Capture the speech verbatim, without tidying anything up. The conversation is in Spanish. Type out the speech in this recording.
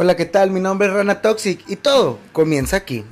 Hola, ¿qué tal? Mi nombre es Rana Toxic y todo comienza aquí.